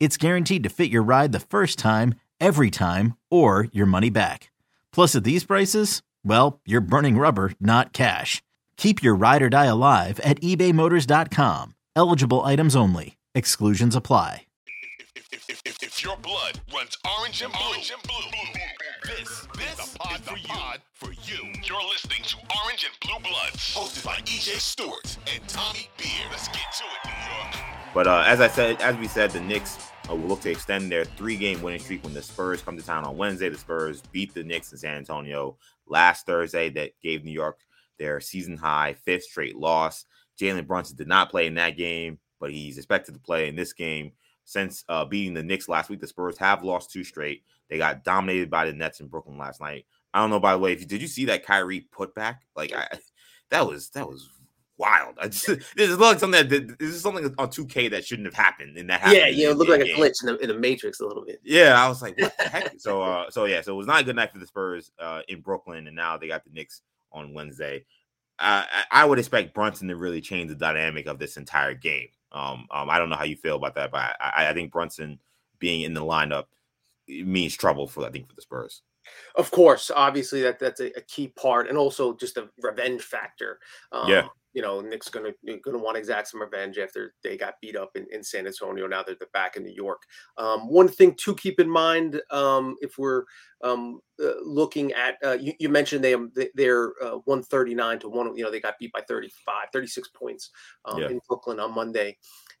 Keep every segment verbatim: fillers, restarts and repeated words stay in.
it's guaranteed to fit your ride the first time, every time, or your money back. Plus, at these prices, well, you're burning rubber, not cash. Keep your ride or die alive at ebay motors dot com. Eligible items only. Exclusions apply. If, if, if, if, if your blood runs orange and blue, orange and blue, blue this, this is the pod, is the for, you. pod for you. You're listening to Orange and Blue Bloods, hosted by E J Stewart and Tommy Beard. Let's get to it, New York. But uh, as I said, as we said, the Knicks uh, will look to extend their three-game winning streak when the Spurs come to town on Wednesday. The Spurs beat the Knicks in San Antonio last Thursday. That gave New York their season-high fifth straight loss. Jalen Brunson did not play in that game, but he's expected to play in this game. Since uh, beating the Knicks last week, the Spurs have lost two straight. They got dominated by the Nets in Brooklyn last night. I don't know, by the way, if you, did you see that Kyrie putback? Like, I, that was that was. Wild. I just, this is like something that this is something on two K that shouldn't have happened. And that happened. Yeah, yeah, it looked like a glitch in the, in the Matrix a little bit. Yeah, I was like, what the heck? So, uh, so yeah, so it was not a good night for the Spurs uh, in Brooklyn, and now they got the Knicks on Wednesday. Uh, I, I would expect Brunson to really change the dynamic of this entire game. Um, um I don't know how you feel about that, but I, I think Brunson being in the lineup means trouble for I think for the Spurs. Of course, obviously that that's a, a key part, and also just a revenge factor. Um, yeah. You know, Nick's gonna gonna want to exact some revenge after they got beat up in, in San Antonio. Now they're back in New York. Um, one thing to keep in mind, um, if we're um, uh, looking at, uh, you, you mentioned they they're uh, one thirty-nine to one. You know, they got beat by thirty-five, thirty-six points um, yeah. in Brooklyn on Monday.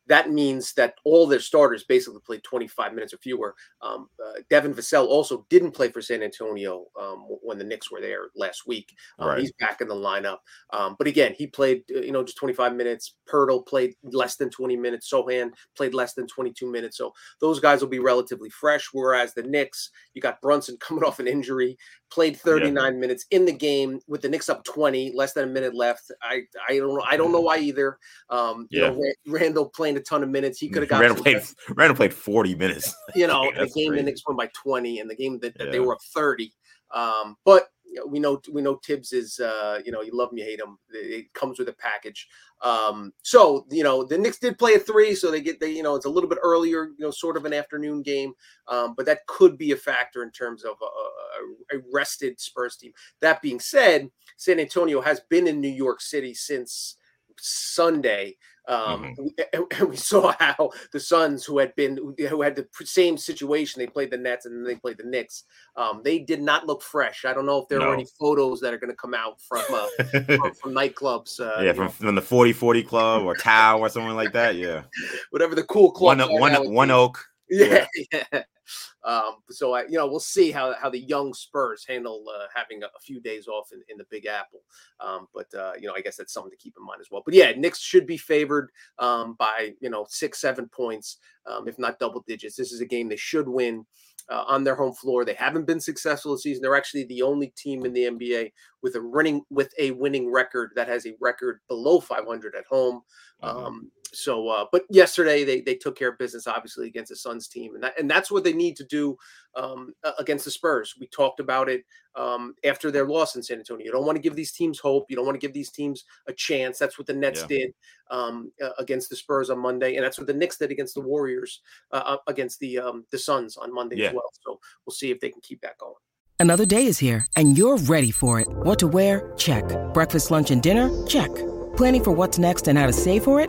That means that all their starters basically played twenty-five minutes or fewer. Um, uh, Devin Vassell also didn't play for San Antonio um, when the Knicks were there last week. Um, right. He's back in the lineup. Um, but again, he played, you know, just twenty-five minutes. Poeltl played less than twenty minutes. Sohan played less than twenty-two minutes. So those guys will be relatively fresh. Whereas the Knicks, you got Brunson coming off an injury, played thirty-nine yeah. minutes in the game with the Knicks up twenty, less than a minute left. I, I don't know. I don't know why either. Um, yeah. You know, Randle playing a ton of minutes. He could have got Randle played, Randle played forty minutes. You know, the game crazy. The Knicks won by twenty, and the game that, that yeah. they were up thirty. Um, but we know we know Tibbs is uh, you know, you love him, you hate him. It comes with a package. Um, so you know, the Knicks did play at three, so they get they, you know, it's a little bit earlier, you know, sort of an afternoon game. Um, but that could be a factor in terms of a, a, a rested Spurs team. That being said, San Antonio has been in New York City since Sunday. Um, mm-hmm. and we saw how the Suns, who had been, who had the same situation, they played the Nets and then they played the Knicks. Um, they did not look fresh. I don't know if there no. are any photos that are going to come out from uh, from, from nightclubs. Uh, yeah, from, from the Forty Forty Club or Tau or something like that. Yeah, whatever the cool club. One One, one Oak. Yeah, yeah. yeah. Um, so I, you know, we'll see how, how the young Spurs handle uh, having a, a few days off in, in the Big Apple. Um, but uh, you know, I guess that's something to keep in mind as well. But yeah, Knicks should be favored um, by you know six, seven points, um, if not double digits. This is a game they should win uh, on their home floor. They haven't been successful this season. They're actually the only team in the N B A with a running with a winning record that has a record below five hundred at home. Uh-huh. Um, so, uh, but yesterday they they took care of business, obviously against the Suns team, and that, and that's what they need to do um, against the Spurs. We talked about it um, after their loss in San Antonio. You don't want to give these teams hope. You don't want to give these teams a chance. That's what the Nets yeah. did um, uh, against the Spurs on Monday, and that's what the Knicks did against the Warriors, uh, against the um, the Suns on Monday yeah. as well. So we'll see if they can keep that going. Another day is here, and you're ready for it. What to wear? Check. Breakfast, lunch, and dinner? Check. Planning for what's next and how to save for it?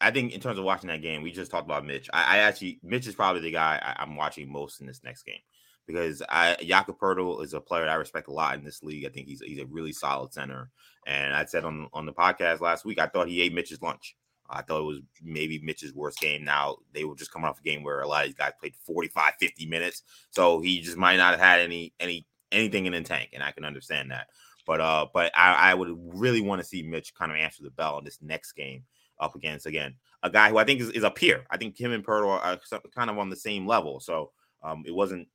I think in terms of watching that game, we just talked about Mitch. I, I actually, Mitch is probably the guy I, I'm watching most in this next game because I, Jakob Poeltl is a player that I respect a lot in this league. I think he's he's a really solid center. And I said on, on the podcast last week, I thought he ate Mitch's lunch. I thought it was maybe Mitch's worst game. Now they were just coming off a game where a lot of these guys played forty-five, fifty minutes. So he just might not have had any, any, anything in the tank. And I can understand that, but, uh, but I, I would really want to see Mitch kind of answer the bell in this next game up against, again, a guy who I think is, is a peer. I think him and Poeltl are kind of on the same level. So um, it wasn't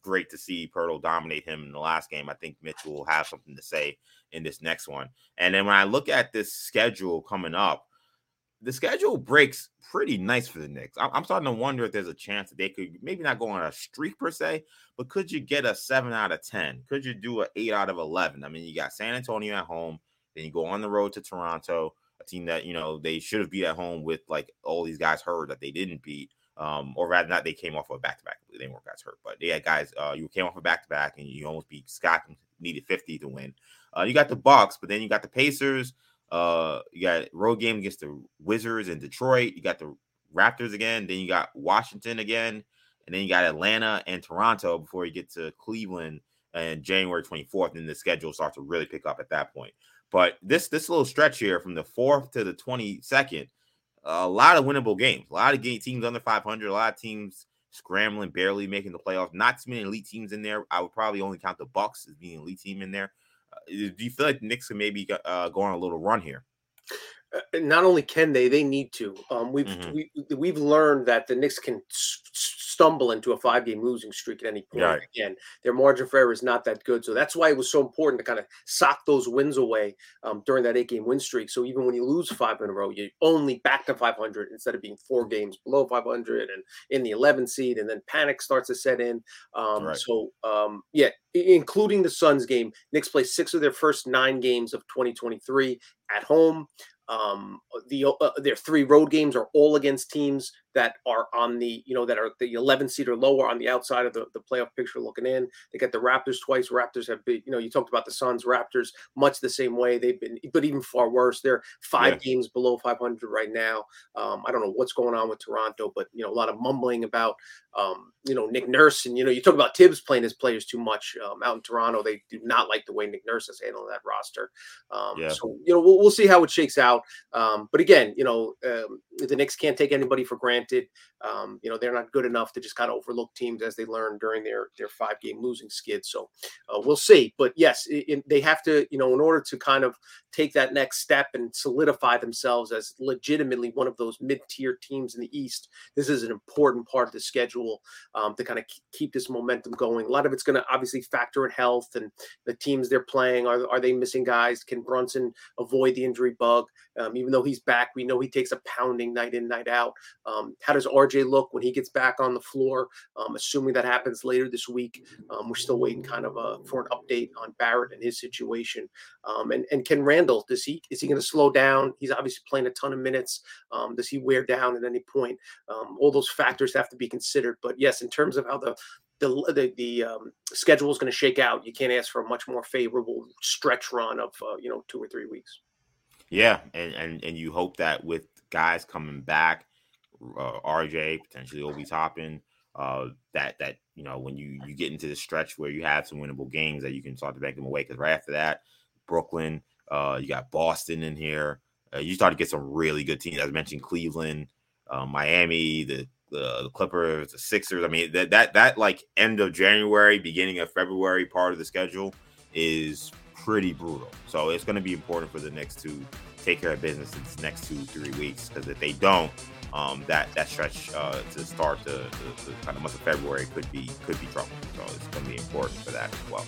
great to see Poeltl dominate him in the last game. I think Mitch will have something to say in this next one. And then when I look at this schedule coming up, the schedule breaks pretty nice for the Knicks. I'm starting to wonder if there's a chance that they could maybe not go on a streak per se, but could you get a seven out of ten? Could you do an eight out of eleven? I mean, you got San Antonio at home, then you go on the road to Toronto, a team that, you know, they should have beat at home with like all these guys hurt that they didn't beat. Um, or rather not, they came off of a back-to-back. They weren't guys hurt, but they had guys, uh, you came off a back-to-back and you almost beat Scott and needed fifty to win. Uh, you got the Bucks, but then you got the Pacers. Uh, you got road game against the Wizards in Detroit. You got the Raptors again. Then you got Washington again. And then you got Atlanta and Toronto before you get to Cleveland and January twenty-fourth. And the schedule starts to really pick up at that point. But this, this little stretch here from the fourth to the twenty-second, a lot of winnable games, a lot of game teams under five hundred, a lot of teams scrambling, barely making the playoffs, not too many elite teams in there. I would probably only count the Bucks as being an elite team in there. Do you feel like the Knicks can maybe uh, go on a little run here? Not only can they, they need to. Um, we've mm-hmm. we, we've learned that the Knicks can s- stumble into a five-game losing streak at any point. Right. Again, their margin for error is not that good, so that's why it was so important to kind of sock those wins away um, during that eight-game win streak. So even when you lose five in a row, you're only back to five hundred instead of being four games below five hundred and in the eleventh seed, and then panic starts to set in. Um, right. So um, yeah. Including the Suns game, Knicks play six of their first nine games of twenty twenty-three at home. Um, the uh, their three road games are all against teams that are on the, you know, that are the eleventh seed or lower on the outside of the, the playoff picture looking in. They got the Raptors twice. Raptors have been, you know, you talked about the Suns, Raptors, much the same way. They've been, but even far worse. They're five yeah. games below five hundred right now. Um, I don't know what's going on with Toronto, but, you know, a lot of mumbling about, um, you know, Nick Nurse. And, you know, you talk about Tibbs playing his players too much um, out in Toronto. They do not like the way Nick Nurse is handling that roster. Um, yeah. So, you know, we'll, we'll see how it shakes out. Um, but again, you know, um, the Knicks can't take anybody for granted. Um, you know, they're not good enough to just kind of overlook teams as they learn during their, their five-game losing skid. So uh, we'll see. But, yes, it, it, they have to, you know, in order to kind of take that next step and solidify themselves as legitimately one of those mid-tier teams in the East, this is an important part of the schedule um, to kind of keep this momentum going. A lot of it's going to obviously factor in health and the teams they're playing. Are, are they missing guys? Can Brunson avoid the injury bug? Um, even though he's back, we know he takes a pounding night in, night out. Um, How does R J look when he gets back on the floor? Um, assuming that happens later this week, um, we're still waiting kind of uh, for an update on Barrett and his situation. Um, and and can Randle? Does he is he going to slow down? He's obviously playing a ton of minutes. Um, does he wear down at any point? Um, all those factors have to be considered. But yes, in terms of how the the the, the um, schedule is going to shake out, you can't ask for a much more favorable stretch run of uh, you know two or three weeks. Yeah, and and and you hope that with guys coming back. Uh, R J, potentially Obi Toppin, uh, that, that you know, when you, you get into the stretch where you have some winnable games that you can start to bank them away. Because right after that, Brooklyn, uh, you got Boston in here. Uh, you start to get some really good teams. As I mentioned, Cleveland, uh, Miami, the, the the Clippers, the Sixers. I mean, that, that that like end of January, beginning of February part of the schedule is pretty brutal. So it's going to be important for the Knicks to take care of business in the next two, three weeks. Because if they don't, Um, that that stretch uh, to start the kind of month of February could be could be trouble. So it's going to be important for that as well.